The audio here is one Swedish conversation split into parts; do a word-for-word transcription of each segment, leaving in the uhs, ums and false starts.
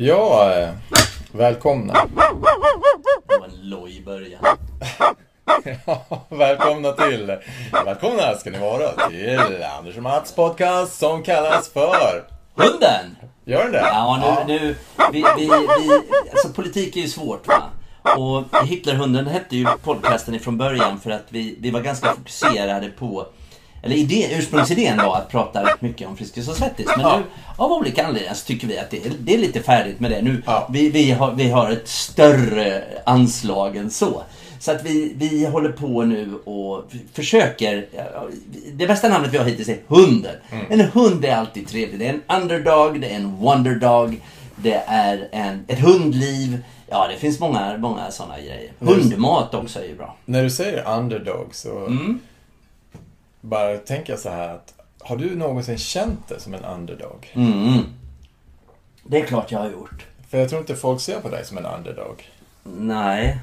Ja, välkomna. Det var en loj början. Ja, välkomna till. Välkomna ska ni vara till Anders och Mats podcast som kallas för Hunden. Gör den det? Ja, nu, nu vi, vi, vi, alltså politik är ju svårt, va? Och Hitlerhunden hette ju podcasten ifrån början för att vi, vi var ganska fokuserade på, eller idé, ursprungsidén var att prata rätt mycket om Friskis och Svettis. Men ja, nu, av olika anledningar så tycker vi att det är, det är lite färdigt med det. Nu, ja. vi, vi, har, vi har ett större anslag än så. Så att vi, vi håller på nu och försöker. Det bästa namnet vi har hittills är Hunden. Mm. En hund är alltid trevlig. Det är en underdog, det är en wonderdog, det är en, ett hundliv. Ja, det finns många, många sådana grejer. Hundmat också är ju bra. När du säger underdog så mm. bara tänker jag så här att, har du någonsin känt dig som en underdog? Mm. Det är klart jag har gjort. För jag tror inte folk ser på dig som en underdog. Nej.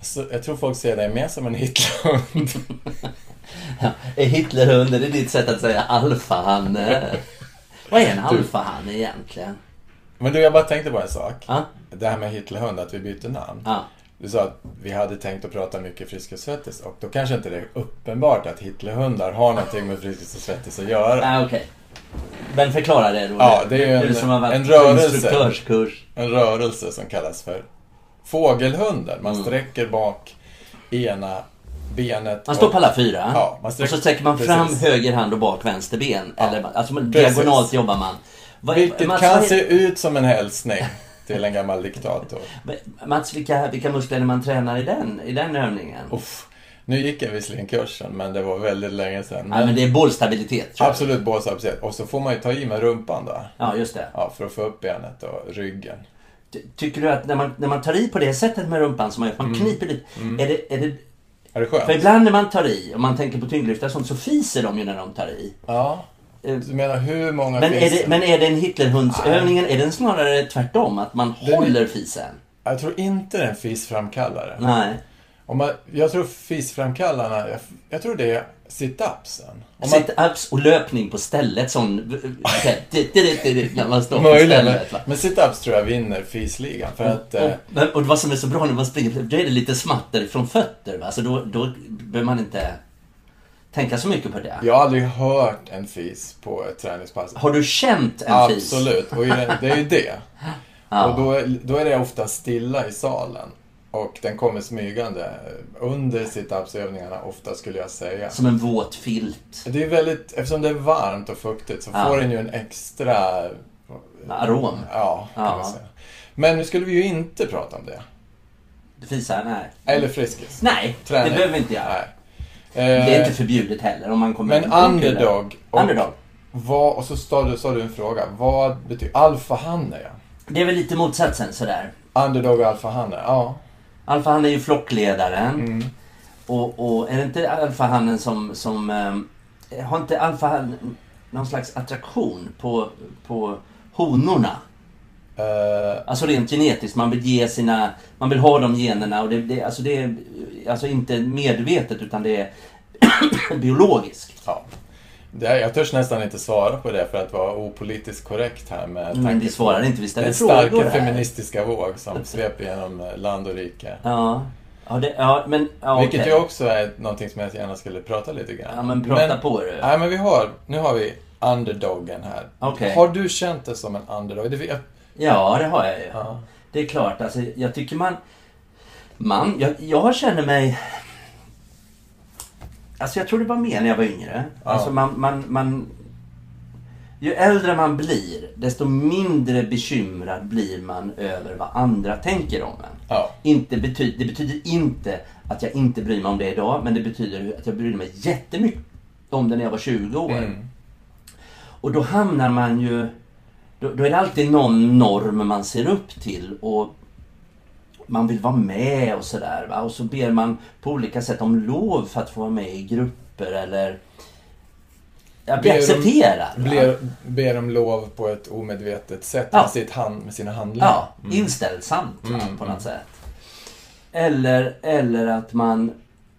Så jag tror folk ser dig mer som en Hitlerhund. Ja, är Hitlerhund, är det ditt sätt att säga alfahanne? Vad är en alfahanne egentligen? Men du, jag bara tänkte på en sak. Ah? Det här med Hitlerhund, att vi byter namn. Ah. Du sa att vi hade tänkt att prata mycket Friskis och Svettis. Och då kanske inte det är uppenbart att Hitlerhundar har någonting med Friskis och Svettis att göra. Ah, okej. Okay. Men förklara det då. Ja, det är ju en, det är en, en rörelse. En rörelse som kallas för fågelhunden. Man sträcker bak ena benet. Man står på alla fyra. Ja, man sträcker, och så sträcker man fram precis. Höger hand och bak vänster ben. Ja, eller, alltså man, diagonalt jobbar man. Vad, vilket Mats, kan se ut som en hälsning till en gammal diktator. Mats, vilka, vilka muskler man tränar i den, i den övningen? Uff, nu gick jag visserligen kursen, men det var väldigt länge sedan. Men, ja, men det är bålstabilitet. Absolut, bålstabilitet. Och så får man ju ta i med rumpan då. Ja, just det. Ja, för att få upp benet och ryggen. Tycker du att när man, när man tar i på det sättet med rumpan som man gör, man kniper lite, mm. är, det, är, det, är det skönt? För ibland när man tar i, om man tänker på tyngdlyftar sånt, så fiser de ju när de tar i. Ja, du menar hur många men fiser? Är det, men är det en Hitlerhundsövningen, är den snarare tvärtom, att man den, håller fisen? Jag tror inte den fisframkallare. Nej. Om man, jag tror fisframkallarna, jag, jag tror det är sit-upsen. Man, sit-ups och löpning på stället, sån när man står på stället. Va? Men sit-ups tror jag vinner fisligan. För att, och, men, och vad som är så bra när man springer, då är det lite smatter från fötter. Va? Så då, då behöver man inte tänka så mycket på det. Jag har aldrig hört en fis på ett träningspass. Har du känt en Absolut. Fis? Absolut, och det är ju det. Ja. Och då, då är det ofta stilla i salen. Och den kommer smygande under sit-ups-övningarna ofta, skulle jag säga. Som en våt filt. Det är väldigt, eftersom det är varmt och fuktigt så ja. Får den ju en extra arom. Ja, kan ja. Man säga. Men nu skulle vi ju inte prata om det. Det fisar, nej. Eller Friskis. Nej, träning. Det behöver vi inte göra. Nej. Det är inte förbjudet heller om man kommer. Men underdog. Och, underdog. Vad, och så sa du, sa du en fråga. Vad betyder alfahanne? Ja? Det är väl lite motsatsen sådär. Underdog och alfahanne, ja. Alfahannen är ju flockledaren. Mm. Och, och är det inte alfahannen som... som eh, har inte alfahannen någon slags attraktion på, på honorna? Uh. Alltså rent genetiskt. Man vill ge sina... Man vill ha de generna. Och det, det, alltså det är alltså inte medvetet, utan det är biologiskt. Ja. Jag törs nästan inte svara på det för att vara opolitiskt korrekt här med men vi svarar inte, vi ställer frågor här. Den starka feministiska våg som sveper genom land och rike. Ja, ja, det, ja men... Ja, vilket okay. ju också är någonting som jag gärna skulle prata lite grann. Ja, men prata men, på det. Nej, men vi har, nu har vi underdoggen här. Okay. Har du känt dig som en underdog? Det, jag... Ja, det har jag ju. Ja. Det är klart, alltså jag tycker man... Man, jag, jag känner mig... Alltså jag tror det var mer när jag var yngre. Ja. Alltså man, man, man... Ju äldre man blir, desto mindre bekymrad blir man över vad andra tänker om en. Ja. Inte bety- det betyder inte att jag inte bryr mig om det idag, men det betyder att jag bryr mig jättemycket om det när jag var tjugo år. Mm. Och då hamnar man ju... Då, då är det alltid någon norm man ser upp till och... Man vill vara med och sådär, va? Och så ber man på olika sätt om lov för att få vara med i grupper eller ja, bli accepterad. Ber, ber om lov på ett omedvetet sätt ja. Med, sitt hand, med sina handlingar. Ja, mm. inställsamt mm. på något mm. sätt. Eller, eller att man,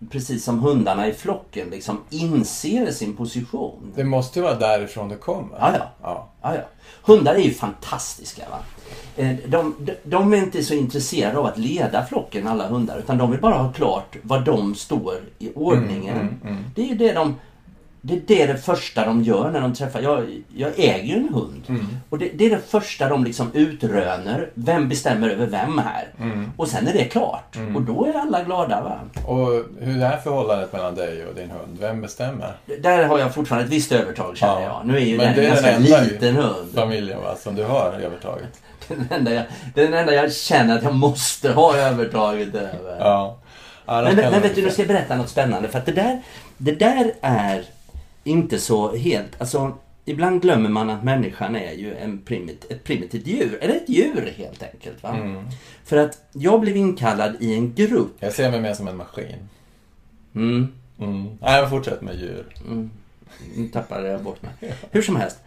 precis som hundarna i flocken, liksom inser sin position. Det måste ju vara därifrån det kommer. Ah, ja. Ja. Ah, ja. Hundar är ju fantastiska, va? De, de, de är inte så intresserade av att leda flocken, alla hundar, utan de vill bara ha klart var de står i ordningen. Mm, mm, mm. Det är ju det de... Det, det är det första de gör när de träffar... Jag, jag äger ju en hund. Mm. Och det, det är det första de liksom utröner. Vem bestämmer över vem här? Mm. Och sen är det klart. Mm. Och då är alla glada, va? Och hur är förhållandet mellan dig och din hund? Vem bestämmer? Där har jag fortfarande ett visst övertag, känner ja. jag. Nu är ju men den ganska liten hund. Familjen, va, som du har övertaget. Den enda jag, den enda jag känner att jag måste ha övertaget över. Ja. Ja, men men vet du, nu ska jag berätta något spännande. För att det där, det där är... Inte så helt, alltså ibland glömmer man att människan är ju en primit, ett primitivt djur, eller ett djur helt enkelt, va? Mm. För att jag blev inkallad i en grupp. Jag ser mig mer som en maskin. Mm. Mm. Nej, jag fortsätter med djur. Mm. Nu tappade jag bort mig. Hur som helst,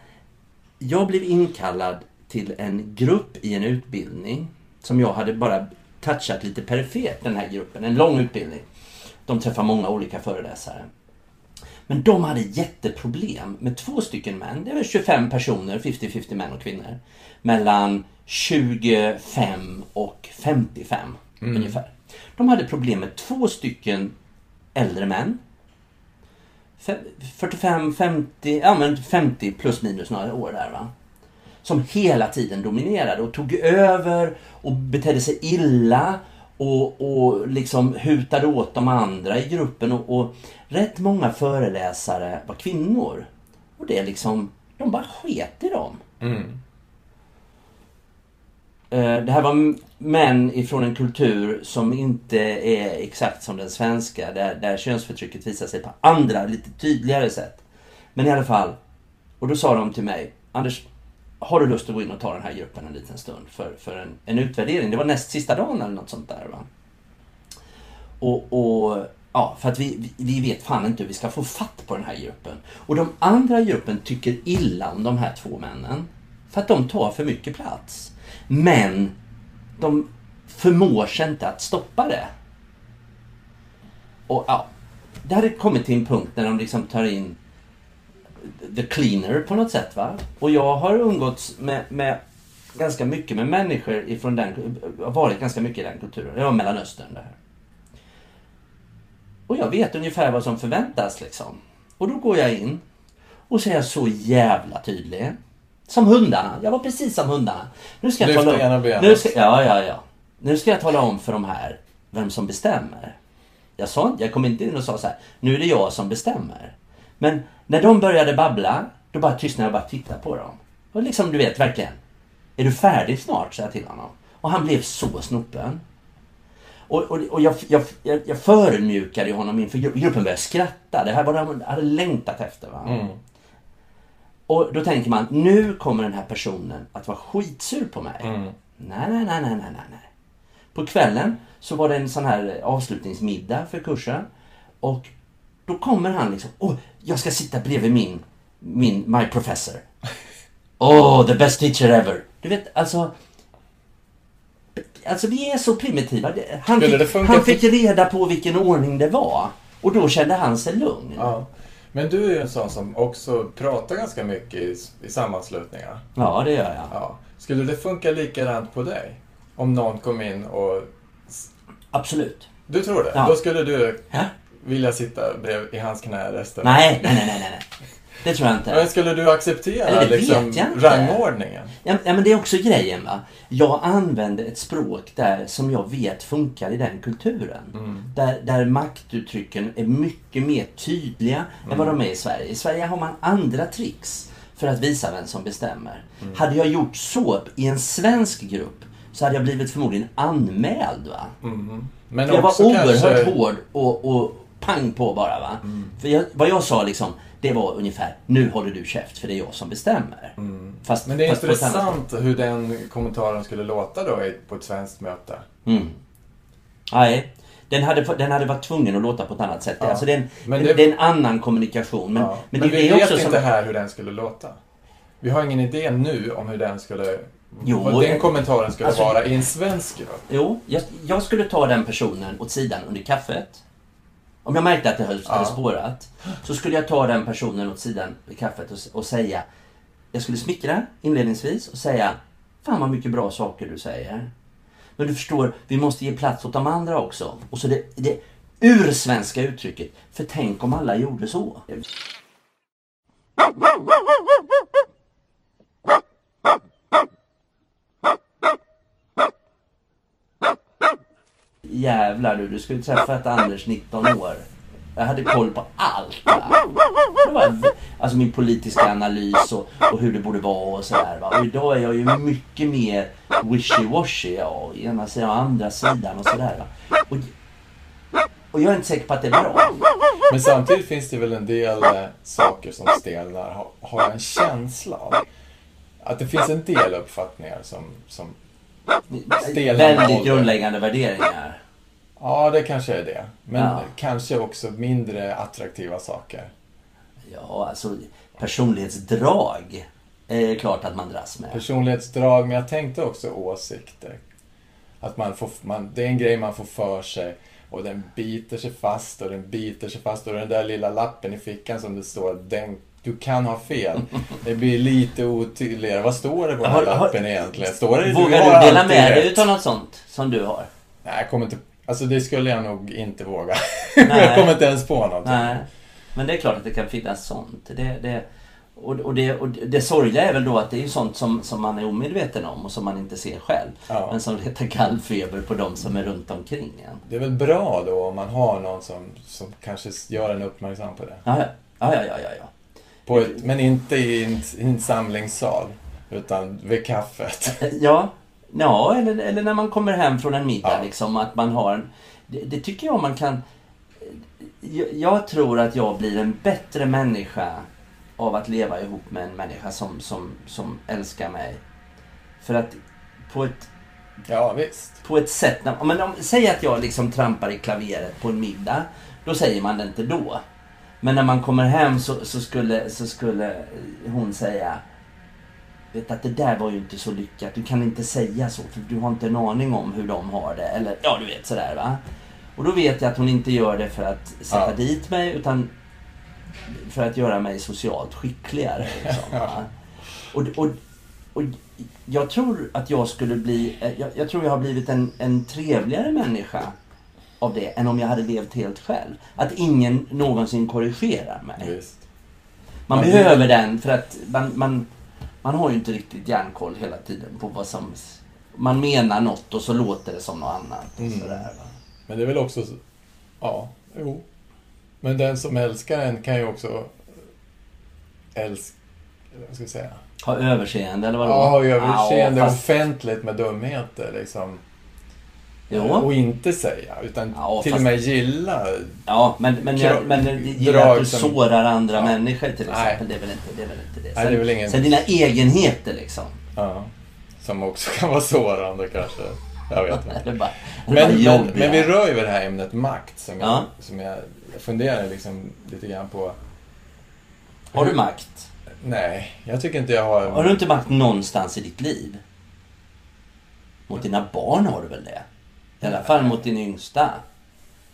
jag blev inkallad till en grupp i en utbildning som jag hade bara touchat lite perifert, den här gruppen, en lång utbildning. De träffar många olika föreläsare. Men de hade jätteproblem med två stycken män. Det var tjugofem personer, femtio femtio män och kvinnor. Mellan tjugofem och femtiofem mm. ungefär. De hade problem med två stycken äldre män. fyrtiofem femtio, ja men femtio plus minus några år där, va. Som hela tiden dominerade och tog över och betedde sig illa. Och, och liksom hutade åt de andra i gruppen. Och, och rätt många föreläsare var kvinnor. Och det är liksom, de bara sket i dem. Mm. Det här var män ifrån en kultur som inte är exakt som den svenska. Där, där könsförtrycket visar sig på andra, lite tydligare sätt. Men i alla fall, och då sa de till mig: Anders... Har du lust att gå in och ta den här gruppen en liten stund för, för en, en utvärdering? Det var näst sista dagen eller något sånt där, va? Och, och ja, för att vi, vi vet fan inte hur vi ska få fatt på den här gruppen. Och de andra gruppen tycker illa om de här två männen. För att de tar för mycket plats. Men de förmår sig inte att stoppa det. Och ja, det hade kommit till en punkt när de liksom tar in the cleaner på något sätt, va? Och jag har umgåtts med, med ganska mycket med människor ifrån den, har varit ganska mycket i den kulturen. Jag var Mellanöstern där. Och jag vet ungefär vad som förväntas liksom. Och då går jag in och så är jag så jävla tydlig. Som hundarna. Jag var precis som hundarna. Nu ska jag Lyft tala om, nu ska, ja, ja, ja. Nu ska jag tala om för de här vem som bestämmer. Jag sa, jag kom inte in och sa så här: nu är det jag som bestämmer. Men när de började babbla, då bara tystnade jag och bara tittade på dem. Och liksom, du vet, verkligen. Är du färdig snart? Sa jag till honom. Och han blev så snoppen. Och, och, och jag, jag, jag, jag förmjukade honom inför gruppen. Gruppen började skratta. Det här var det han hade längtat efter, va? Mm. Och då tänker man, nu kommer den här personen att vara skitsur på mig. Mm. Nej, nej, nej, nej, nej, nej. På kvällen så var det en sån här avslutningsmiddag för kursen. Och då kommer han liksom, åh, jag ska sitta bredvid min, min, my professor. Oh, the best teacher ever. Du vet, alltså, alltså vi är så primitiva. Han fick, han fick reda på vilken ordning det var. Och då kände han sig lugn. Ja. Men du är ju en sån som också pratar ganska mycket i, i sammanslutningar. Ja, det gör jag. Ja. Skulle det funka likadant på dig? Om någon kom in och... Absolut. Du tror det? Ja. Då skulle du... Hä? Vill jag sitta brev i hans knä resten? Nej, nej, nej, nej, nej. Det tror jag inte. Men skulle du acceptera liksom rangordningen? Ja, men det är också grejen, va? Jag använder ett språk där som jag vet funkar i den kulturen. Mm. Där, där maktuttrycken är mycket mer tydliga mm. än vad de är i Sverige. I Sverige har man andra tricks för att visa vem som bestämmer. Mm. Hade jag gjort så i en svensk grupp så hade jag blivit förmodligen anmäld, va? Mm. Men jag var oerhört kanske... hård och... och pang på bara, va? Mm. För jag, vad jag sa liksom, det var ungefär, nu håller du käft för det är jag som bestämmer. Mm. Fast, men det är intressant hur den kommentaren skulle låta då på ett svenskt möte. Mm. Nej, den hade, den hade varit tvungen att låta på ett annat sätt. Ja. Alltså det är, en, men det, det är en annan kommunikation. Men, ja. men, men det, vi det är vet också inte som... här hur den skulle låta. Vi har ingen idé nu om hur den skulle Jo, vad den kommentaren skulle alltså, vara i en svensk grupp. Jo, jag, jag skulle ta den personen åt sidan under kaffet. Om jag märkte att det hade ja. spårat, så skulle jag ta den personen åt sidan i kaffet och, och säga, jag skulle smickra inledningsvis och säga, fan vad mycket bra saker du säger. Men du förstår, vi måste ge plats åt de andra också. Och så det, det ursvenska uttrycket, för tänk om alla gjorde så. Jävlar du, du skulle träffa ett Anders nitton år. Jag hade koll på allt. Var, alltså min politiska analys och, och hur det borde vara och sådär. Va? Och idag är jag ju mycket mer wishy-washy. Ja, ena sidan och andra sidan och sådär. Va? Och, och jag är inte säker på att det är bra. Men samtidigt finns det väl en del eh, saker som stelnar har, har en känsla av. Att det finns en del uppfattningar som... som väldigt grundläggande värderingar. Ja, det kanske är det. Men ja. kanske också mindre attraktiva saker. Ja, alltså personlighetsdrag är klart att man dras med. Personlighetsdrag, men jag tänkte också åsikter. Att man får, man, det är en grej man får för sig. Och den biter sig fast och den biter sig fast. Och den där lilla lappen i fickan som det står, den, du kan ha fel. Det blir lite otydligare. Vad står det på den här lappen egentligen? Står det, vågar du, du dela med dig utan något sånt som du har? Nej, jag kommer inte... Alltså det skulle jag nog inte våga. Jag kommer inte ens på någonting. Nej. Men det är klart att det kan finnas sånt. Det, det, och, och, det, och det sorgliga är väl då att det är sånt som, som man är omedveten om och som man inte ser själv. Ja. Men som retar kallfeber på de som är runt omkring en. Det är väl bra då om man har någon som, som kanske gör en uppmärksam på det. Ja, ja, ja, ja. ja, ja. På ett, men inte i en, i en samlingssal, utan vid kaffet. Ja, ja eller, eller när man kommer hem från en middag. Ja. Liksom, att man har en, det, det tycker jag man kan... Jag, jag tror att jag blir en bättre människa av att leva ihop med en människa som, som, som älskar mig. För att på ett... Ja, visst. På ett sätt... När, men om, säg att jag liksom trampar i klaveret på en middag, då säger man det inte då. Men när man kommer hem så, så, skulle, så skulle hon säga, vet att det där var ju inte så lyckat, du kan inte säga så för du har inte en aning om hur de har det, eller ja du vet sådär va. Och då vet jag att hon inte gör det för att sätta ja. dit mig, utan för att göra mig socialt skickligare liksom, va? Och, och, och jag tror att jag skulle bli, jag, jag tror jag har blivit en, en trevligare människa av det än om jag hade levt helt själv. Att ingen någonsin korrigerar mig. Just. Man, man behöver vill... den för att man, man, man har ju inte riktigt järnkoll hela tiden på vad som... Man menar något och så låter det som något annat. Och mm. sådär, va? Men det är väl också... Ja, jo. Men den som älskar en kan ju också älska... Vad ska jag säga? Ha överseende eller vad? Ja, ha överseende, ja, fast... offentligt med dumheter liksom. Jo. Och inte säga, utan ja, till och med gilla. Ja, men, men, jag, men gilla att du som... sårar andra ja. människor till exempel. Det är, väl inte, det är väl inte det. Sen, Nej, det är väl ingen... sen dina egenheter liksom. Ja, som också kan vara sårande kanske. Jag vet inte. det bara, det men, men, men vi rör ju vid det här ämnet makt som jag, ja. som jag funderar liksom lite grann på. Har du Hur... makt? Nej, jag tycker inte jag har. Har du inte makt någonstans i ditt liv? Mot dina barn har du väl det? I alla fall mot din yngsta.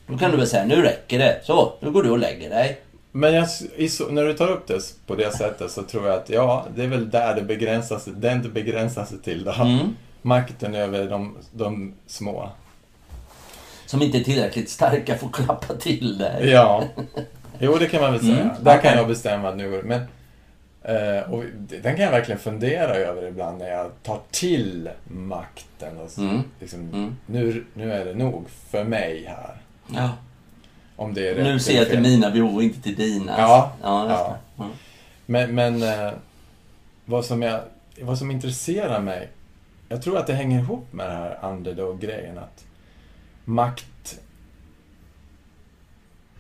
Då kan du väl säga, nu räcker det. Så, nu går du och lägger dig. Men jag, när du tar upp det på det sättet så tror jag att ja, det är väl där det begränsas. Det är inte begränsas till då. Mm. Makten över de, de små. Som inte är tillräckligt starka får klappa till dig. Ja, jo det kan man väl säga. Mm. Där kan jag bestämma att nu. Men, och den kan jag verkligen fundera över ibland när jag tar till makten och så, mm. Liksom, mm. Nu, nu är det nog för mig här. Ja. Om det är rätt, nu ser jag till mina behov och inte till dina. Ja, ja, ja. Mm. Men, men vad, som jag, vad som intresserar mig, jag tror att det hänger ihop med det här underdog-grejen att makt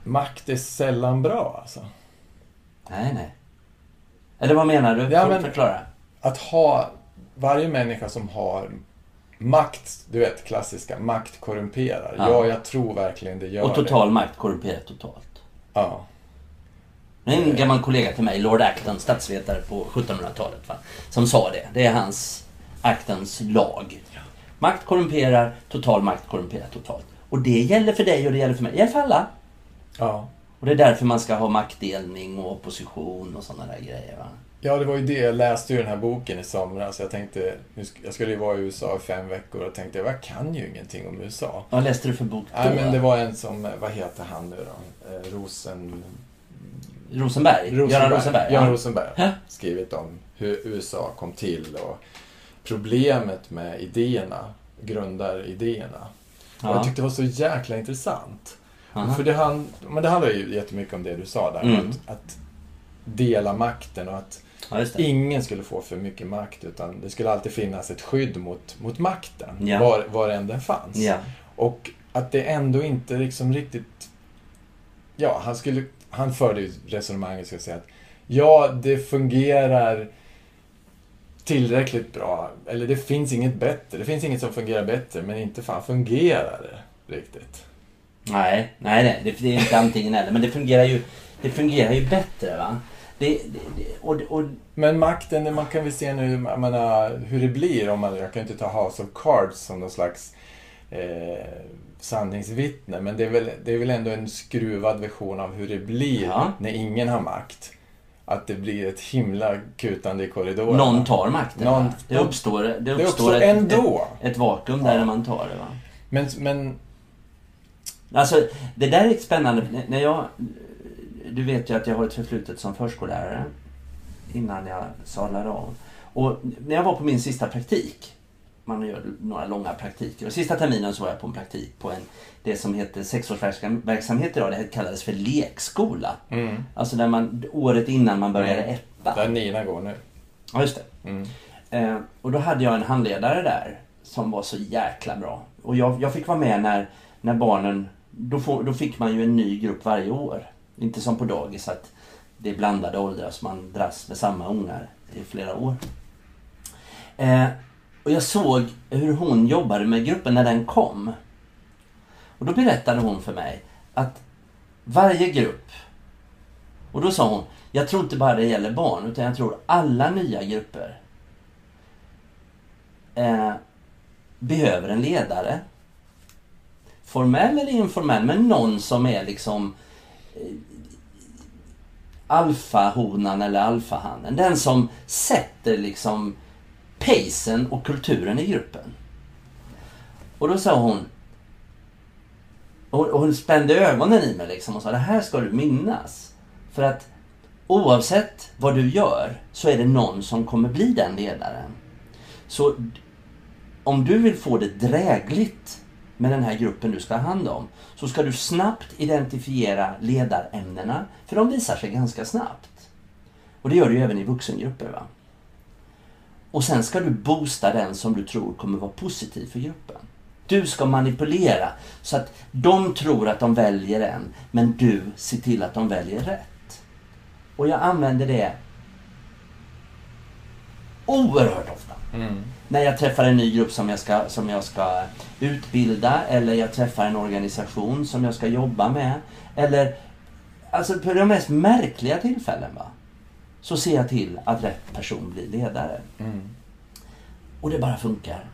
makt är sällan bra alltså. Nej, nej. Eller vad menar du? Ja, men, förklara. Att ha varje människa som har makt, du vet klassiska, makt korrumperar. Ja, ja jag tror verkligen det gör. Och total det. Makt korrumperar totalt. Ja. Det är en gammal kollega till mig, Lord Acton, statsvetare på sjuttonhundratalet va, som sa det. Det är hans maktens lag. Makt korrumperar, total makt korrumperar totalt. Och det gäller för dig och det gäller för mig. Det gäller för alla. Ja. Och det är därför man ska ha maktdelning och opposition och sådana där grejer, va? Ja, det var ju det. Jag läste ju den här boken i somras. Jag tänkte, jag skulle ju vara i U S A i fem veckor och tänkte, jag kan ju ingenting om U S A. Vad läste du för bok då? Nej, men det var en som, vad heter han nu då? Rosen... Rosenberg? Rosenberg. Göran Rosenberg. Göran Rosenberg. Ja. Skrivit om hur U S A kom till och problemet med idéerna, grundar idéerna. Ja. Och jag tyckte det var så jäkla intressant. För det, hand, men det handlar ju jättemycket om det du sa där. Mm. Att, att dela makten och att ja, ingen skulle få för mycket makt. Utan det skulle alltid finnas ett skydd mot, mot makten. Ja. Var, var än den fanns. Ja. Och att det ändå inte liksom riktigt... Ja, han, skulle, han förde ju resonemanget, ska jag säga. Att, ja, det fungerar tillräckligt bra. Eller det finns inget bättre. Det finns inget som fungerar bättre. Men inte fan fungerar det riktigt. Nej, nej, nej, det, det är inte antingen eller. Men det fungerar ju, det fungerar ju bättre, va? Det, det, det, och, och... Men makten, man kan väl se nu jag menar, hur det blir. Om man, jag kan ju inte ta House of Cards som någon slags eh, sanningsvittne. Men det är, väl, det är väl ändå en skruvad version av hur det blir ja. När ingen har makt. Att det blir ett himla kutande i korridoren. Någon tar makten. Någon... Det uppstår, det uppstår, det uppstår ett, ändå. Ett, ett vakuum där ja. Man tar det, va? Men... men... Alltså, det där är spännande. När jag, du vet ju att jag har ett förflutet som förskollärare innan jag sadlade av. Och när jag var på min sista praktik, man gör några långa praktiker. Och sista terminen så var jag på en praktik på en, det som heter sexårsverksamhet idag. Det kallades för lekskola. Mm. Alltså där man, året innan man började mm. ettan. Där Nina går nu. Ja, just det. Mm. Eh, och då hade jag en handledare där som var så jäkla bra. Och jag, jag fick vara med när, när barnen... Då, får, då fick man ju en ny grupp varje år. Inte som på dagis att det är blandade åldrar så man dras med samma ungar i flera år. Eh, och jag såg hur hon jobbade med gruppen när den kom. Och då berättade hon för mig att varje grupp... Och då sa hon, jag tror inte bara det gäller barn utan jag tror alla nya grupper eh, behöver en ledare. Formell eller informell, men någon som är liksom eh, alfahonan eller alfahannen. Den som sätter liksom pacen och kulturen i gruppen. Och då sa hon, och, och hon spände ögonen i mig liksom och sa, det här ska du minnas. För att oavsett vad du gör så är det någon som kommer bli den ledaren. Så om du vill få det drägligt med den här gruppen du ska ha hand om, så ska du snabbt identifiera ledarämnena, för de visar sig ganska snabbt. Och det gör du ju även i vuxengrupper, va? Och sen ska du boosta den som du tror kommer vara positiv för gruppen. Du ska manipulera så att de tror att de väljer en, men du ser till att de väljer rätt. Och jag använder det oerhört ofta. Mm. När jag träffar en ny grupp som jag, ska, som jag ska utbilda, eller jag träffar en organisation som jag ska jobba med, eller alltså på de mest märkliga tillfällen, va? Så ser jag till att rätt person blir ledare. Mm. Och det bara funkar.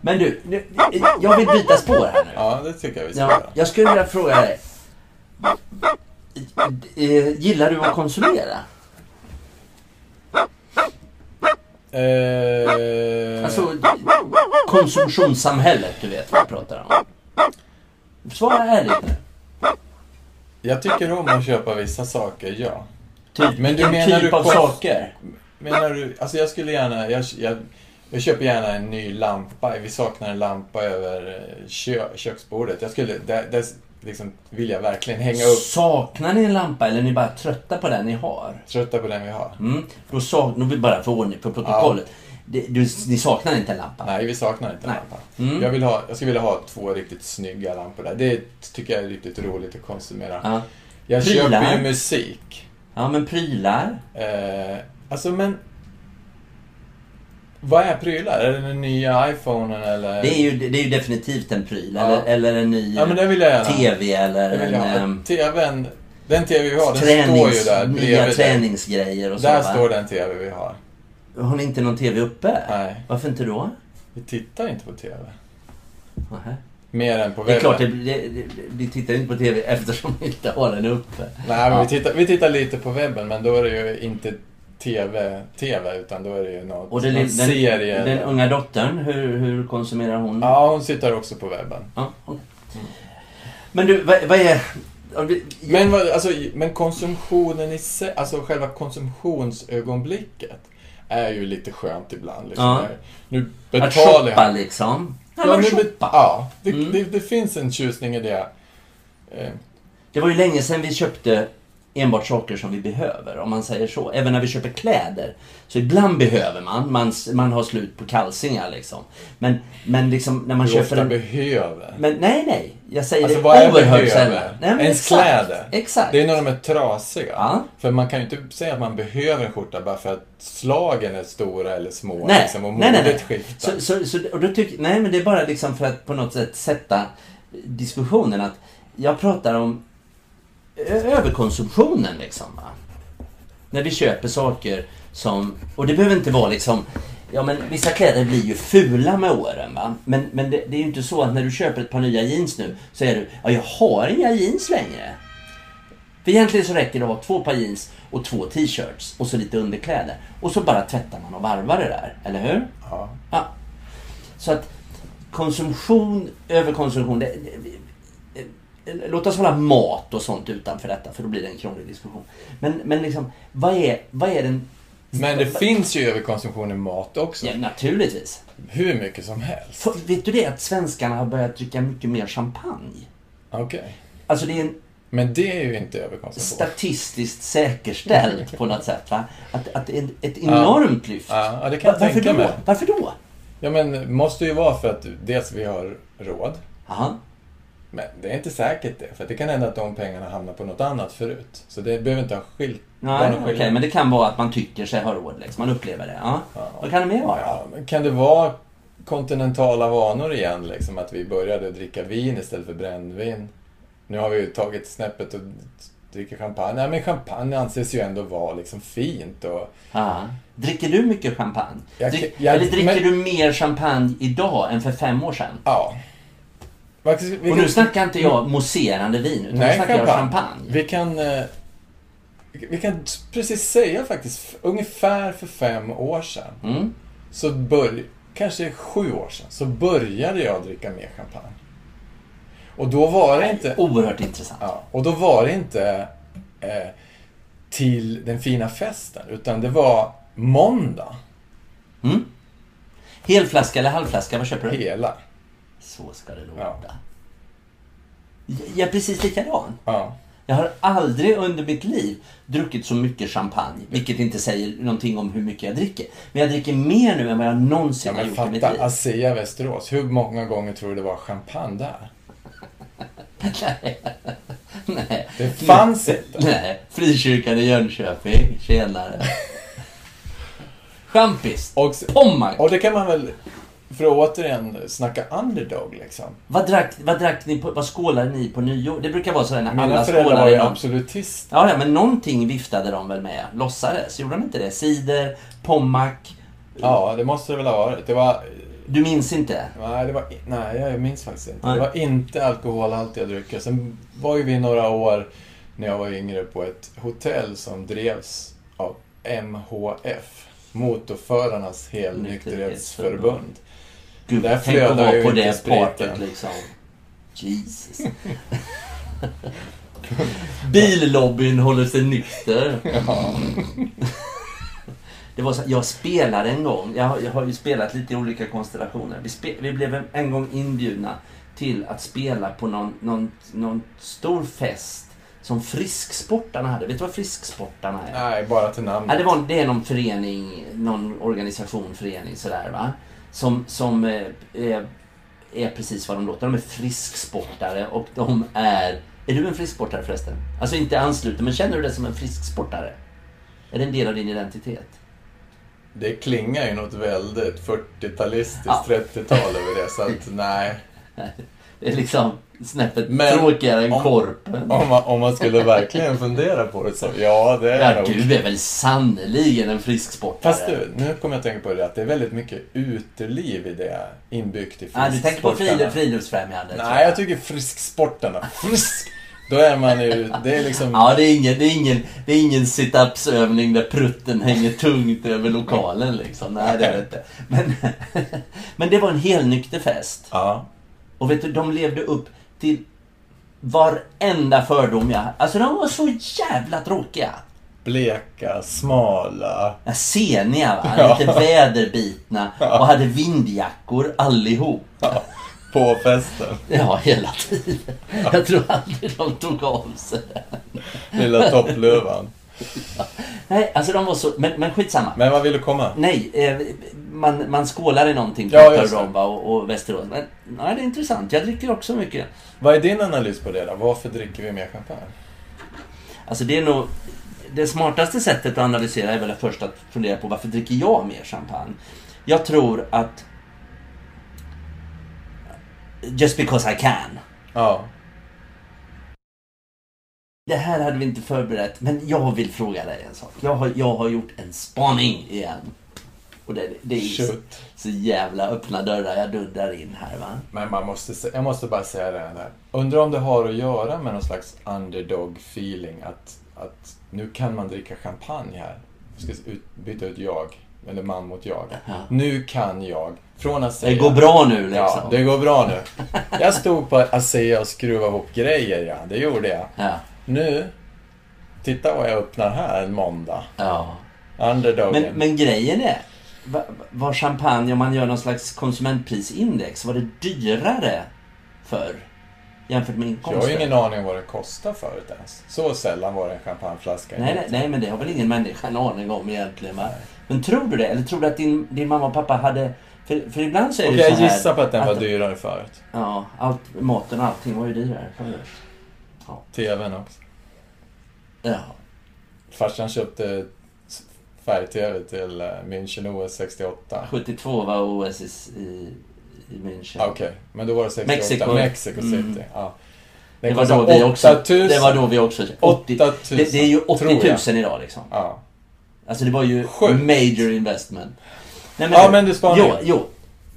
Men du, nu, jag vill byta spår här nu. Ja, det tycker jag vi ska ja, göra. Jag skulle vilja fråga dig. Gillar du att konsumera? Eh... Alltså, konsumtionssamhället, du vet vad jag pratar om. Svara ärligt nu. Jag tycker om att köpa vissa saker, ja. Typ, men du menar typ du av kons- saker? Menar du, alltså jag skulle gärna... Jag, jag, Jag köper gärna en ny lampa. Vi saknar en lampa över kö- köksbordet. Jag skulle, det, det liksom vill jag verkligen hänga upp. Saknar ni en lampa eller är ni bara trötta på den ni har? Trötta på den vi har. Mm. Då saknar vi bara för ordning på protokollet. Ja. Det, du, ni saknar inte en lampa? Nej, vi saknar inte en Nej. lampa. Mm. Jag, vill ha, jag skulle vilja ha två riktigt snygga lampor där. Det tycker jag är riktigt roligt att konsumera. Ja. Jag prylar. Köper ju musik. Ja, men prylar? Eh, alltså, men... Vad är prylar? Är det den nya iPhonen eller? Det är ju, det är ju definitivt en pryl. Ja. Eller, eller en ny ja, men det vill jag T V eller vill jag en... T V'n, den T V vi har, den tränings, står ju där. Nya träningsgrejer och så. Där va? Står den T V vi har. Har ni inte någon T V uppe? Nej. Varför inte då? Vi tittar inte på T V. Nähä. Mer än på webben. Det är klart, det, det, det, vi tittar inte på T V eftersom vi inte har den uppe. Nej, men ja. vi, tittar, vi tittar lite på webben, men då är det ju inte T V, T V utan då är det ju något, och det, någon den, serie. Den, den unga dottern, hur, hur konsumerar hon? Ja, hon sitter också på webben. Ja, okay. Men du, vad, vad är... Men, vad, alltså, men konsumtionen i sig, alltså själva konsumtionsögonblicket är ju lite skönt ibland. Liksom. Ja. Nu betalar att shoppa jag. liksom. Ja, ja, nu bet- ja det, mm. det, det finns en tjusning i det. Eh. Det var ju länge sedan vi köpte enbart saker som vi behöver, om man säger så. Även när vi köper kläder. Så ibland behöver man. Man, man har slut på kalsingar liksom. Men, men liksom när man du köper... en... behöver. Men, nej, nej. Jag säger alltså, det vad oerhört sällan. Ens exakt, kläder. Exakt. Det är när de är trasiga. Ja. För man kan ju inte säga att man behöver en skjorta bara för att slagen är stora eller små. Nej, liksom, och nej, nej. nej. Skiftar. Så, så, så, och då tycker, nej, men det är bara liksom för att på något sätt sätta diskussionen att jag pratar om överkonsumtionen liksom, va? När vi köper saker som, och det behöver inte vara liksom, ja men vissa kläder blir ju fula med åren, va? Men, men det, det är ju inte så att när du köper ett par nya jeans nu så är du, ja jag har inga jeans längre. För egentligen så räcker det att ha två par jeans och två t-shirts och så lite underkläder. Och så bara tvättar man och varvar det där, eller hur? Ja. ja. Så att konsumtion, överkonsumtion, det, det låt oss hålla mat och sånt utanför detta, för då blir det en krånglig diskussion. Men, men liksom, vad är, vad är den... Men det vad... finns ju överkonsumtion i mat också. Ja, naturligtvis. Hur mycket som helst. För, vet du det, att svenskarna har börjat dricka mycket mer champagne. Okej. Okay. Alltså det är en... Men det är ju inte överkonsumtion. Statistiskt säkerställt på något sätt, va? Att, att ett, ett enormt lyft. Ja, ja, det kan jag Varför tänka då? Med. Varför då? Ja, men måste ju vara för att dels vi har råd. Aha. Men det är inte säkert det, för det kan hända att de pengarna hamnar på något annat förut. Så det behöver inte ha skilt. Nej, okej, okay, men det kan vara att man tycker sig ha råd, liksom. Man upplever det. Ja. Ja. Vad kan det mer vara? Ja, kan det vara kontinentala vanor igen, liksom? Att vi började dricka vin istället för brännvin. Nu har vi ju tagit snäppet och dricker champagne. Nej, men champagne anses ju ändå vara liksom fint. Och... Ja. Dricker du mycket champagne? Jag, Drick... jag, Eller dricker men... du mer champagne idag än för fem år sedan? Ja. Och nu snackar inte jag mousserande vin, utan nu snackar jag champagne. Vi kan, vi kan precis säga faktiskt, ungefär för fem år sedan, mm. så bör, kanske sju år sedan, så började jag dricka mer champagne. Och då var det inte... Oerhört intressant. Ja, och då var det inte eh, till den fina festen, utan det var måndag. Mm. Helflaska eller halvflaska, vad köper du? Hela. Så ska det låta. Ja. Jag är precis likadan. Ja. Jag har aldrig under mitt liv druckit så mycket champagne. Vilket inte säger någonting om hur mycket jag dricker. Men jag dricker mer nu än vad jag någonsin ja, har gjort i mitt liv. Asea Västerås. Hur många gånger tror du det var champagne där? Nej. Nej. Det fanns inte. Nej. Frikyrkan i Jönköping. Tjenare. Champis. Och, och det kan man väl... För att återigen snacka underdog liksom. Vad drack, vad drack ni på, vad skålade ni på nyår? Det brukar vara så när alla skålar var ju någon... absolutist. Ja, ja, men någonting viftade de väl med. Låtsades, gjorde de inte det? Cider, pommack. Ja, det måste det väl ha varit. Det var... Du minns inte? Nej, det var... Nej, jag minns faktiskt inte. Nej. Det var inte alkoholhaltiga drycker. Sen var ju vi några år när jag var yngre på ett hotell som drevs av M H F, Motorförarnas helnykterhetsförbund. Gud, där flödar ju på det partet liksom. Jesus. Billobbyn håller sig nykter. Ja. Det var så, jag spelade en gång. Jag har, jag har ju spelat lite i olika konstellationer. Vi, spe, vi blev en, en gång inbjudna till att spela på någon, någon, någon stor fest som Frisksportarna hade. Vet du vad Frisksportarna är? Nej, bara till namnet. Ja, det, var, det är någon förening, någon organisation, förening sådär, va? Som, som är, är precis vad de låter. De är frisksportare och de är... Är du en frisksportare förresten? Alltså inte ansluten, men känner du dig som en frisksportare? Är det en del av din identitet? Det klingar ju något väldigt fyrtiotalistiskt, ja. trettiotal över det, så att nej. Det är liksom snäppet men tråkigare än om, korpen. Om man, om man skulle verkligen fundera på det så, ja det är ja, gud, det är väl sannoliken en frisk sportare. Fast du, nu kommer jag tänka på det, att det är väldigt mycket uteliv i det inbyggt i frisksportarna. Ja, du tänker på frilufts- friluftsfrämjande. Nej, jag. jag tycker frisksportarna. Frisk! Då är man ju, det är liksom... Ja, det är ingen, det är ingen, det är ingen sit-ups-övning där prutten hänger tungt över lokalen liksom. Nej, det är det inte. Men, men det var en helnykter fest. Ja. Och vet du, de levde upp till varenda fördom jag... Alltså, de var så jävla tråkiga. Bleka, smala... Ja, seniga, va? Ja. Lite väderbitna. Ja. Och hade vindjackor allihop. Ja. På festen. Ja, hela tiden. Ja. Jag tror aldrig de tog av sig den. Lilla topplövan. Ja. Nej, alltså de var så... Men, men skitsamma. Men vad vill du komma? Nej, eh, man, man skålar i någonting på ja, Törromba och, och Västerås. Men nej, det är intressant. Jag dricker också mycket. Vad är din analys på det då? Varför dricker vi mer champagne? Alltså det är nog... Det smartaste sättet att analysera är väl det första att fundera på varför dricker jag mer champagne? Jag tror att... Just because I can. Ja. Oh. Det här hade vi inte förberett, men jag vill fråga dig en sak. Jag har, jag har gjort en spaning igen. Och det, det är så, så jävla öppna dörrar jag dundrar in här, va? Men man måste, jag måste bara säga det här. Undrar om det har att göra med någon slags underdog-feeling. Att, att nu kan man dricka champagne här. Jag ska ut, byta ut jag. Eller man mot jag. Aha. Nu kan jag. Från Asea. Det går bra nu liksom. Ja, det går bra nu. Jag stod på Asea och skruvade ihop grejer, ja. Det gjorde jag. Ja. Nu, titta vad jag öppnar här en måndag. Ja. Underdagen. Men, men grejen är, var champagne, om man gör någon slags konsumentprisindex, var det dyrare förr jämfört med inkomsten? Jag har ingen aning vad det kostar förut ens. Så sällan var det en champagneflaska. Nej, nej, nej, men det har väl ingen människa en aning om egentligen. Nej. Men tror du det? Eller tror du att din, din mamma och pappa hade... För, för ibland så är det okay, så här... Jag gissar på att den att, var dyrare förut. Ja, allt, maten och allting var ju dyrare förut. Ja. T V:n också. Ja. Farsan köpte färg-T V till München O S sextioåtta. sjuttiotvå var O S i, i München. Okej, okay. Men då var det sextioåtta. Mexico, Mexico City. Mm. Ja. Det var då vi också... Det var då vi också... åttio, åttio, det, det är ju åttio tusen idag liksom. Ja. Alltså det var ju sjukt. Major investment. Nej, men, ja, men du spanar. Jo, jo.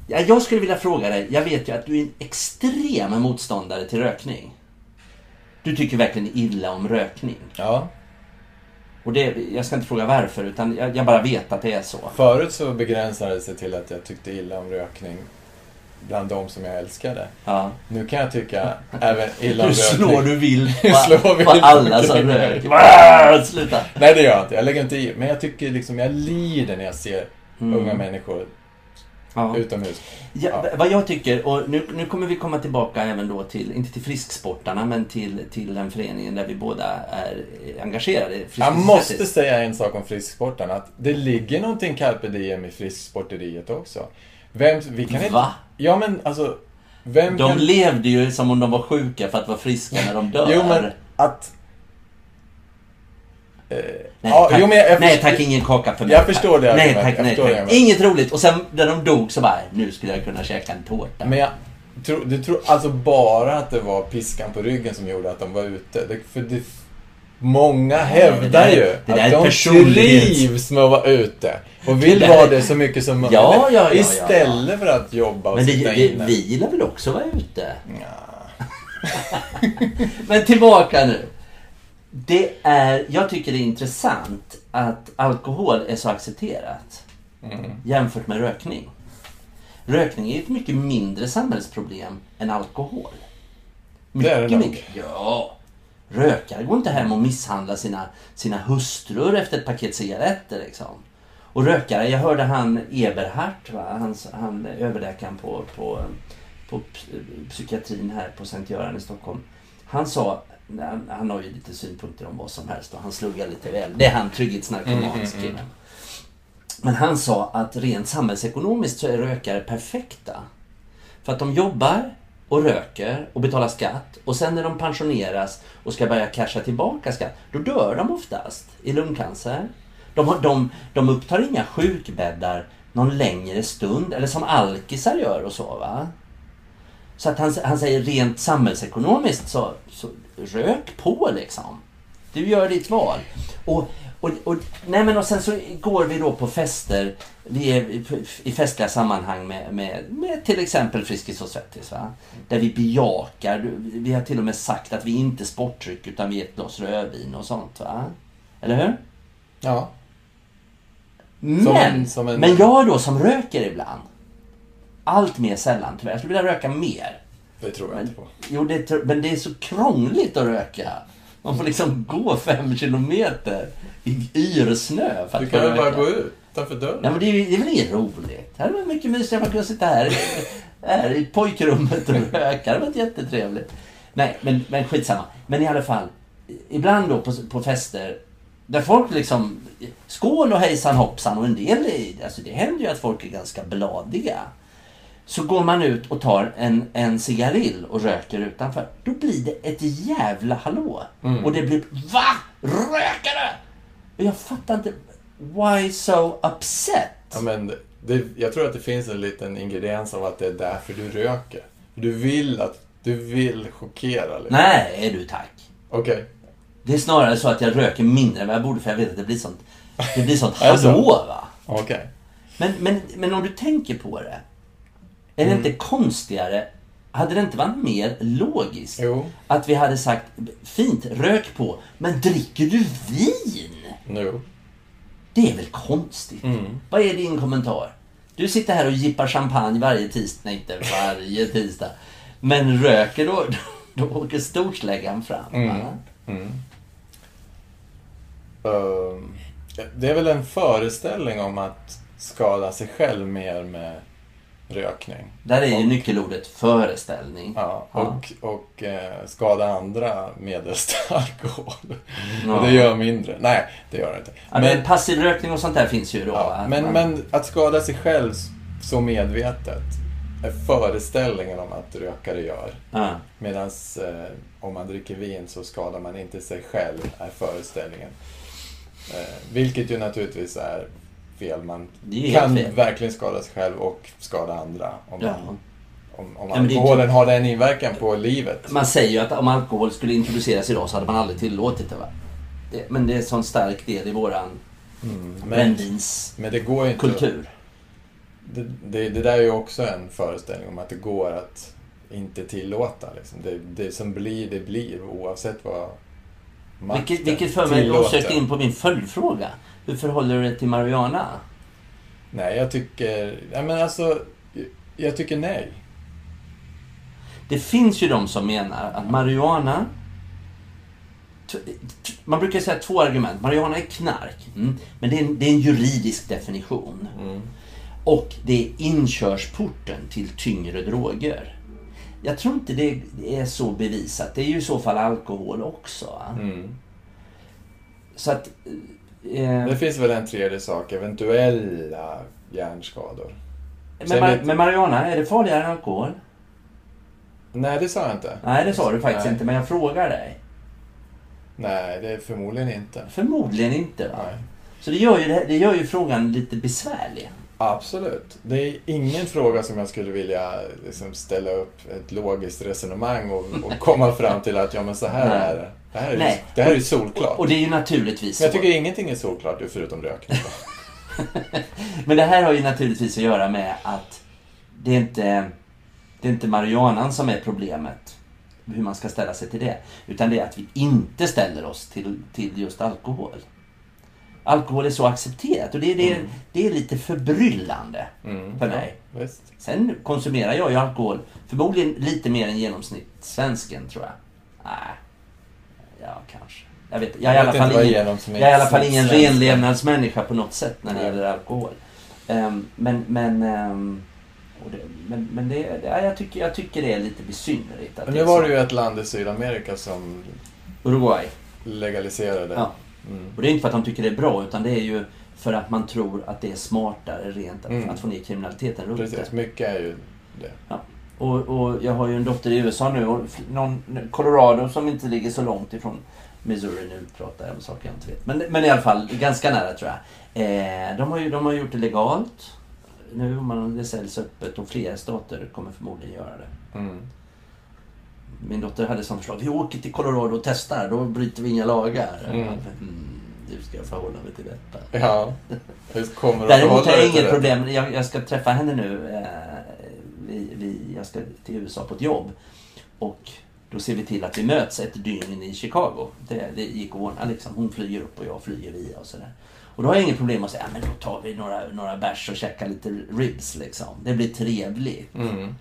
Ja, jag skulle vilja fråga dig. Jag vet ju att du är en extrem motståndare till rökning. Du tycker verkligen illa om rökning. Ja. Och det, jag ska inte fråga varför, utan jag, jag bara vet att det är så. Förut så begränsade det sig till att jag tyckte illa om rökning bland de som jag älskade. Ja. Nu kan jag tycka även illa om rökning. Du slår du vill på, på alla som röker. Bara, sluta. Nej, det gör jag inte. Jag lägger inte i. Men jag tycker liksom, jag lider när jag ser mm. unga människor ja. utomhus. Ja, ja. Vad jag tycker, och nu, nu kommer vi komma tillbaka även då till, inte till frisksportarna, men till, till den föreningen där vi båda är engagerade. Jag måste säga en sak om frisksportarna, att det ligger någonting carpe diem i frisksporteriet också. Vem, vi kan inte... Va? Ja, men alltså... Vem de kan... levde ju som om de var sjuka för att vara friska när de dör. Jo, men att... Eh, nej, ja, tack, jo, men jag, jag nej förstår, tack, ingen kaka för mig. Jag förstår det. Nej, tack, nej, tack. Det inget roligt. Och sen när de dog så bara, nu skulle jag kunna käka en tårta. Men jag tror, du tror alltså bara att det var piskan på ryggen som gjorde att de var ute. Det, för det, många hävdar ja, ju det där, att det de trivs med att vara ute och vill det vara det så mycket som möjligt ja, ja, ja, istället ja, ja. för att jobba och men det, sitta det, inne. Men vi gillar väl också vara ute? Ja. Men tillbaka nu. Det är, jag tycker det är intressant att alkohol är så accepterat mm. jämfört med rökning. Rökning är ett mycket mindre samhällsproblem än alkohol. Mycket det är det mindre. Ja. Rökare går inte hem och misshandlar sina, sina hustrur efter ett paket cigaretter liksom. Och rökare, jag hörde han Eberhardt, va? Han, han överläkaren på, på, på psykiatrin här på Sankt Göran i Stockholm. Han sa, han, han har ju lite synpunkter om vad som helst och han sluggar lite väl. Det är han, trygghetsnarkomansk killen. Mm, mm, mm. Men han sa att rent samhällsekonomiskt så är rökare perfekta. För att de jobbar och röker och betalar skatt och sen när de pensioneras och ska börja casha tillbaka skatt, då dör de oftast i lungcancer. De, har, de, de upptar inga sjukbäddar någon längre stund, eller som alkisar gör och så, va? Så att han, han säger rent samhällsekonomiskt så, så rök på liksom. Du gör ditt val. Och, och, och, nej men och sen så går vi då på fester, vi är i, i festliga sammanhang med, med, med till exempel Friskis och Svettis, va? Där vi bejakar, vi har till och med sagt att vi inte är sportdryck utan vi är ett glas rödvin och sånt, va? Eller hur? Ja. Men, som en, som en... men jag då som röker ibland, allt mer sällan tyvärr, jag skulle vilja röka mer. Det tror jag men, inte på. Jo, det, men det är så krångligt att röka. Man får liksom gå fem kilometer i yrsnö för att du kan väl bara gå ut utanför dörren. Ja, men det är, det är väl inget roligt. Här är mycket mysigt att man kan sitta här, här i pojkrummet och röka. Det var jättetrevligt. Nej, men, men skitsamma. Men i alla fall, ibland då på, på fester där folk liksom skål och hejsan hoppsan och en del i, alltså det händer ju att folk är ganska bladiga. Så går man ut och tar en, en cigarill och röker utanför. Då blir det ett jävla hallå. Mm. Och det blir, va? Rökare! Och jag fattar inte, why so upset? Ja, men det, jag tror att det finns en liten ingrediens av att det är därför du röker. Du vill att, du vill chockera. Liksom. Nej, du tack. Okej. Okay. Det är snarare så att jag röker mindre än vad jag borde, för jag vet att det blir sånt, det blir sånt hallå, va? Okej. Okay. Men, men, men om du tänker på det. Är det mm. inte konstigare, hade det inte varit mer logiskt jo. Att vi hade sagt, fint, rök på, men dricker du vin? No. Det är väl konstigt? Mm. Vad är din kommentar? Du sitter här och gippar champagne varje tisdag, nej inte varje tisdag, men röker då, då, då åker storsläggan fram. Mm. Mm. Uh, det är väl en föreställning om att skada sig själv mer med rökning. Där är ju och, nyckelordet föreställning. Ja, och, ja. och eh, skada andra medelst alkohol. Ja. Det gör mindre. Nej, det gör det inte. Ja, men, men passiv rökning och sånt där finns ju då. Ja, men, man... men att skada sig själv så medvetet är föreställningen om att rökare gör. Ja. Medan eh, om man dricker vin så skadar man inte sig själv är föreställningen. Eh, vilket ju naturligtvis är fel. Man kan fel. verkligen skada sig själv och skada andra om, ja. man, om, om alkoholen ja, det... har den inverkan på livet. Man säger ju att om alkohol skulle introduceras idag så hade man aldrig tillåtit det, va? Det, men det är en sån stark del i våran mm, brännvinskultur. Det, det, det där är ju också en föreställning om att det går att inte tillåta. Liksom. Det, det som blir, det blir oavsett vad makten vilket, vilket för mig tillåter. Jag sökte in på min följdfråga. Hur förhåller du dig till marijuana? Nej, jag tycker... Jag, menar alltså, jag tycker nej. Det finns ju de som menar att marijuana... Man brukar säga två argument. Marijuana är knark. Mm. Men det är, en, det är en juridisk definition. Mm. Och det är inkörsporten till tyngre droger. Jag tror inte det är så bevisat. Det är ju i så fall alkohol också. Mm. Så att... Det finns väl en tredje sak, eventuella hjärnskador. Men, mar- men marijuana, är det farligare än alkohol? Nej, det sa jag inte. Nej, det sa du faktiskt Nej. inte, men jag frågar dig. Nej, det är förmodligen inte. Förmodligen inte, va? Nej. Så det gör, ju, det gör ju frågan lite besvärlig. Absolut. Det är ingen fråga som jag skulle vilja liksom ställa upp ett logiskt resonemang och, och komma fram till att ja, men så här Nej. är det. Det här är, Nej. Det här är ju solklart. Och, och det är ju naturligtvis så. Men jag tycker ingenting är solklart förutom rökning. Men det här har ju naturligtvis att göra med att det är inte det är inte marijuanan som är problemet. Hur man ska ställa sig till det. Utan det är att vi inte ställer oss till, till just alkohol. Alkohol är så accepterat och det, det, mm. det är lite förbryllande mm, för mig. Ja, visst. Sen konsumerar jag ju alkohol förmodligen lite mer än genomsnitt svensken, tror jag. Nej. Ja, kanske. Jag vet, jag är, jag vet i, alla fall ingen, jag är i alla fall ingen renlevnadsmänniska på något sätt när det gäller alkohol. Um, men men, um, det, men, men det, ja, jag, tycker, jag tycker det är lite besynnerligt. Men nu var det ju ett land i Sydamerika som... Uruguay. Legaliserade. Ja. Mm. Och det är inte för att de tycker det är bra, utan det är ju för att man tror att det är smartare rent att, mm. att få ner kriminaliteten runt. Precis, mycket är ju det. Ja. Och, och jag har ju en dotter i U S A nu och någon Colorado som inte ligger så långt ifrån Missouri nu pratar om saker jag inte vet. Men, men i alla fall, ganska nära tror jag. Eh, de, har ju, de har gjort det legalt. Nu man, det säljs öppet och fler stater kommer förmodligen göra det. Mm. Min dotter hade som förslag, vi åker till Colorado och testar, då bryter vi inga lagar. Mm. Mm, nu ska jag förhålla mig till detta. Ja, just kommer däremot har jag inget problem, jag, jag ska träffa henne nu. Eh, vi, vi, jag ska till U S A på ett jobb. Och då ser vi till att vi möts ett dygn i Chicago. Det, det gick och ordna liksom. Hon flyger upp och jag flyger via och sådär. Och då har jag inget problem att säga, men då tar vi några, några bärs och käkar lite ribs liksom. Det blir trevligt. Mm.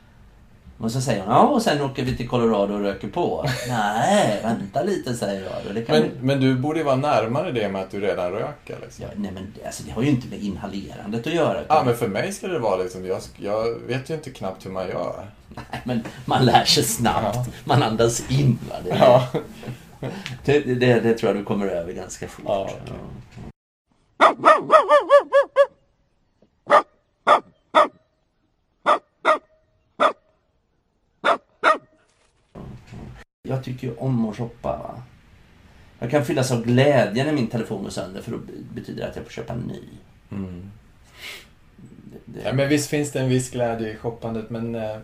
Och så säger hon, ja och sen åker vi till Colorado och röker på. Nej, vänta lite säger jag. Det kan men, vi... men du borde ju vara närmare det med att du redan röker liksom. Ja, nej men alltså, det har ju inte med inhalerandet att göra. Ja men för mig ska det vara liksom, jag, jag vet ju inte knappt hur man gör. Nej men man lär sig snabbt, ja. Man andas in va. Det, ja. det, det, det tror jag du kommer över ganska fort. Ja, okay. Ja. Jag tycker ju om att shoppa va? Jag kan fyllas av glädje när min telefon går sönder, för då betyder det att jag får köpa en ny. Mm. det, det... Ja, men visst finns det en viss glädje i shoppandet, men äh,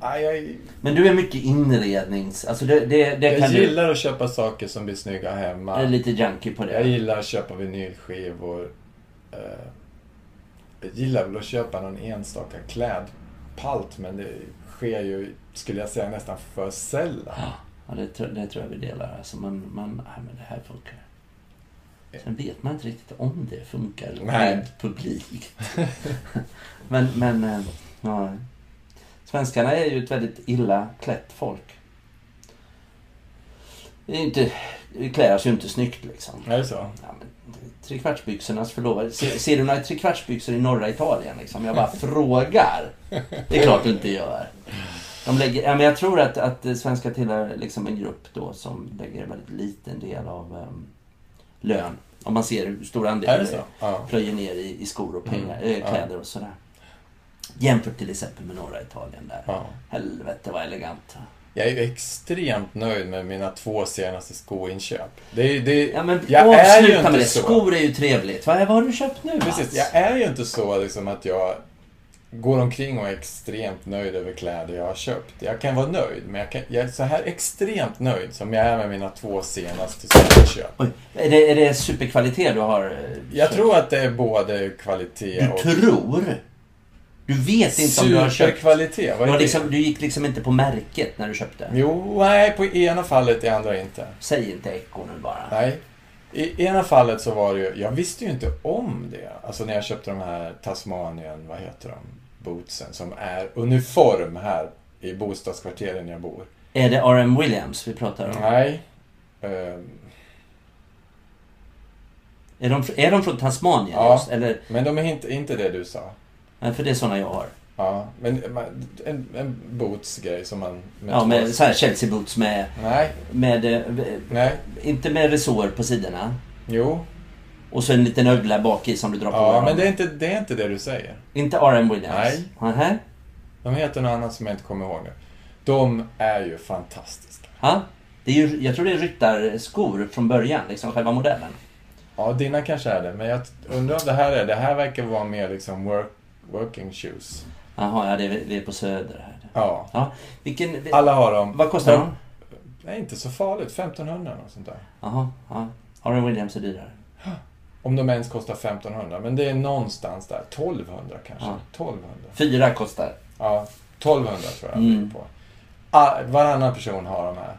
aj, aj. Men du är mycket inrednings alltså det, det, det jag kan gillar du... att köpa saker som blir snygga hemma. Jag är lite junkie på det. Jag gillar att köpa vinylskivor. äh, Jag gillar väl att köpa någon enstaka klädpalt, men det sker ju, skulle jag säga, nästan för sällan. Ja. Ja, det, det tror jag vi delar. Alltså man, man, nej men det här funkar. Sen vet man inte riktigt om det funkar rent publikt. men, men, ja. Svenskarna är ju ett väldigt illa klätt folk. Det är inte, det klär sig ju inte snyggt liksom. Är det så? Ja, men trekvartsbyxornas förlovade. Ser, ser du några trekvartsbyxor i norra Italien liksom? Jag bara frågar. Det är klart du inte gör. De lägger, ja, men jag tror att, att svenskar tillhör liksom en grupp då som lägger en väldigt liten del av um, lön. Om man ser hur stora andelar ja. Plöjer ner i, i skor och pengar, mm. äh, kläder ja. Och sådär. Jämfört till exempel med norra Italien där. Ja. Helvete vad elegant. Jag är extremt nöjd med mina två senaste skoinköp. Det är, det, ja, men, jag är ju inte det. Så. Skor är ju trevligt. Vad, vad har du köpt nu? Precis, alltså? Jag är ju inte så liksom, att jag... går omkring och är extremt nöjd över kläder jag har köpt. Jag kan vara nöjd, men jag, kan, jag är så här extremt nöjd som jag är med mina två senaste köp. Är det, är det superkvalitet du har? Jag köpt? Tror att det är både kvalitet du och... Du tror? Du vet inte om du har köpt... Superkvalitet, vad är det? Liksom, du gick liksom inte på märket när du köpte? Jo, nej, på ena fallet, i andra inte. Säg inte Eko nu bara. Nej. I ena fallet så var det ju, jag visste ju inte om det. Alltså när jag köpte de här Tasmanien, vad heter de, bootsen, som är uniform här i bostadskvarteren jag bor. Är det R M Williams vi pratar om? Nej. Um... Är, de, är de från Tasmanien? Ja, just, eller? Men de är inte, inte det du sa. Nej, för det är sådana jag har. Ja, men en, en bootsgrej som man... Med ja, med så här Chelsea boots med... Nej. Med, nej. Inte med resår på sidorna. Jo. Och så en liten ögla bak i som du drar på. Ja, men det är, inte, det är inte det du säger. Inte R M Williams? Nej. Uh-huh. De heter något annat som jag inte kommer ihåg nu. De är ju fantastiska. Ja, det är ju, jag tror det är ryttarskor från början, liksom själva modellen. Ja, dina kanske är det. Men jag undrar om det här är... Det här verkar vara mer liksom work, working shoes. Jaha, ja, det är, det är på söder här. Ja. Ja vilken, alla har dem. Vad kostar de? Det är inte så farligt. femtonhundra och sånt där. Jaha, ja. Har de Williams är dyrare? Om de ens kostar femtonhundra. Men det är någonstans där. tolvhundra kanske. Ja. tolvhundra. Fyra kostar. Ja, tolvhundra tror jag. Mm. På. Ah, varannan person har de här.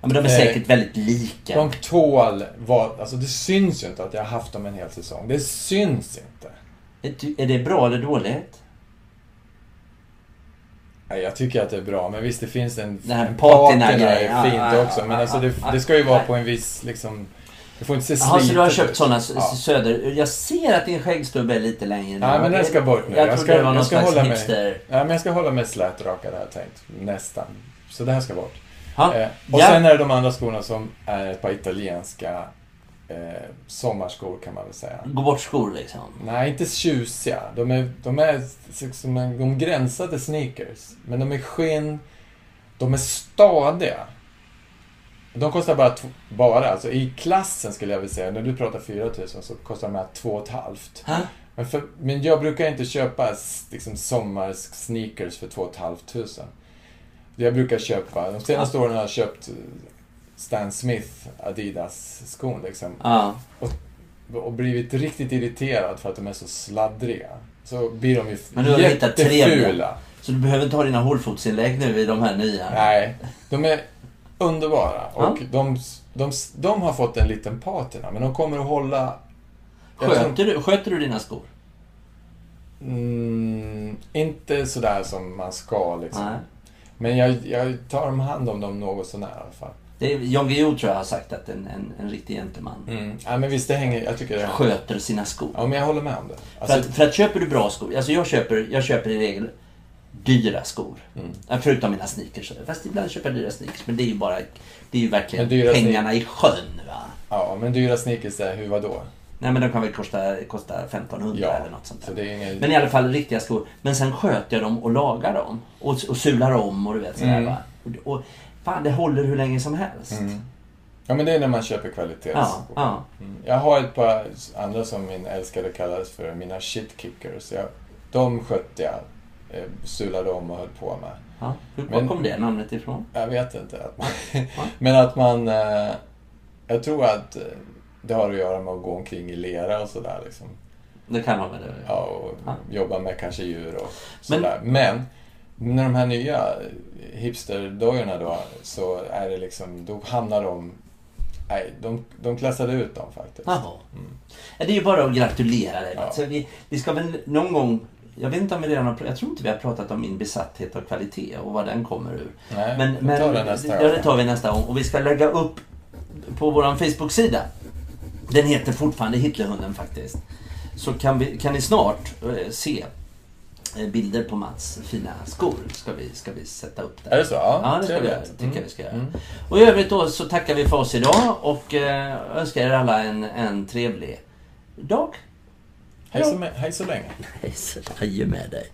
Ja, men de är eh, säkert väldigt lika. De tål... Var, alltså det syns ju inte att jag har haft dem en hel säsong. Det syns inte. Är det bra eller dåligt? Jag tycker att det är bra, men visst det finns en, en patina är fint ja, också, men ja, alltså det, ja, det ska ju vara nej. På en viss liksom, det får inte se slitet. Ja, så du har köpt sådana ja. Söder. Jag ser att din skäggstubbe är lite längre nu. Ja, men den ska bort nu. Jag, jag ska, det var jag ska hålla mig. Ja, men jag ska hålla mig slätrakad här tänkt nästan. Så det här ska bort. Ha? Eh, och ja. Sen är det de andra skorna som är ett par italienska eh, sommarskor kan man väl säga. Gå bort skor liksom. Nej, inte tjusiga. De är de är liksom de gränsade sneakers, men de är skinn. De är stadiga. De kostar bara, bara alltså i klassen skulle jag vilja säga, när du pratar fyra tusen så kostar de här två och ett halvt. Huh? Men, för, men jag brukar inte köpa liksom, sommars-sneakers för två och ett halvt tusen. Jag brukar köpa, de senaste åren har jag köpt Stan Smith Adidas-skon liksom. Uh. Och, och blivit riktigt irriterad för att de är så sladdriga. Så blir de ju men du har jättefula. Så du behöver inte ha dina hålfotsinlägg nu i de här nya? Nej, de är underbara. Och mm. de, de, de har fått en liten patina, men de kommer att hålla... Sköter du, sköter du dina skor? Mm, inte sådär som man ska liksom. Nej. Men jag, jag tar om hand om dem något sånär i alla fall. Det är, John Guillou tror jag har sagt att en, en, en riktig gentleman mm. ja, men visst, det hänger, jag tycker det... sköter sina skor. Ja, men jag håller med om det. Alltså... För, att, för att köper du bra skor, alltså jag köper, jag köper i regel dyra skor. Mm. Förutom mina sneakers. Fast ibland köper jag dyra sneakers, men det är ju bara, det är ju verkligen pengarna sne- i sjön va? Ja, men dyra sneakers är hur vadå? Nej, men de kan väl kosta, kosta femtonhundra ja, eller något sånt där. Så det är ingen... Men i alla fall riktiga skor. Men sen sköter jag dem och lagar dem. Och, och sular om och du vet sådär mm. va. Och, och fan, det håller hur länge som helst. Mm. Ja, men det är när man köper kvalitetsskor. Ja, ja. Mm. Jag har ett par andra som min älskade kallades för mina shitkickers. Jag, de skötte jag. Sulade om och höll på med. Ja. Var kom det namnet ifrån? Jag vet inte. Att man, ja. Men att man... Jag tror att... Det har att göra med att gå omkring i lera och sådär liksom. Det kan man väl det. Ja, och ja. jobba med kanske djur och sådär. Men, men när de här nya hipsterdojorna då, så är det liksom, då hamnar de... Nej, de, de klassade ut dem faktiskt. Jaha. Mm. Ja, det är ju bara att gratulera dig. Ja. Så vi, vi ska väl någon gång... Jag vet inte om vi redan har, jag tror inte vi har pratat om min besatthet av kvalitet och vad den kommer ur. Nej, men, men tar det nästa gång. Ja, det tar vi nästa gång. Och vi ska lägga upp på vår Facebook-sida. Den heter fortfarande Hitlerhunden faktiskt. Så kan, vi, kan ni snart se bilder på Mats fina skor. Ska vi, ska vi sätta upp där. Är det så? Ja, ja det ska vi, tycker mm. vi ska göra. Mm. Och i övrigt då så tackar vi för oss idag. Och önskar er alla en, en trevlig dag. Hej så, med, hej så länge. Hej så länge med dig.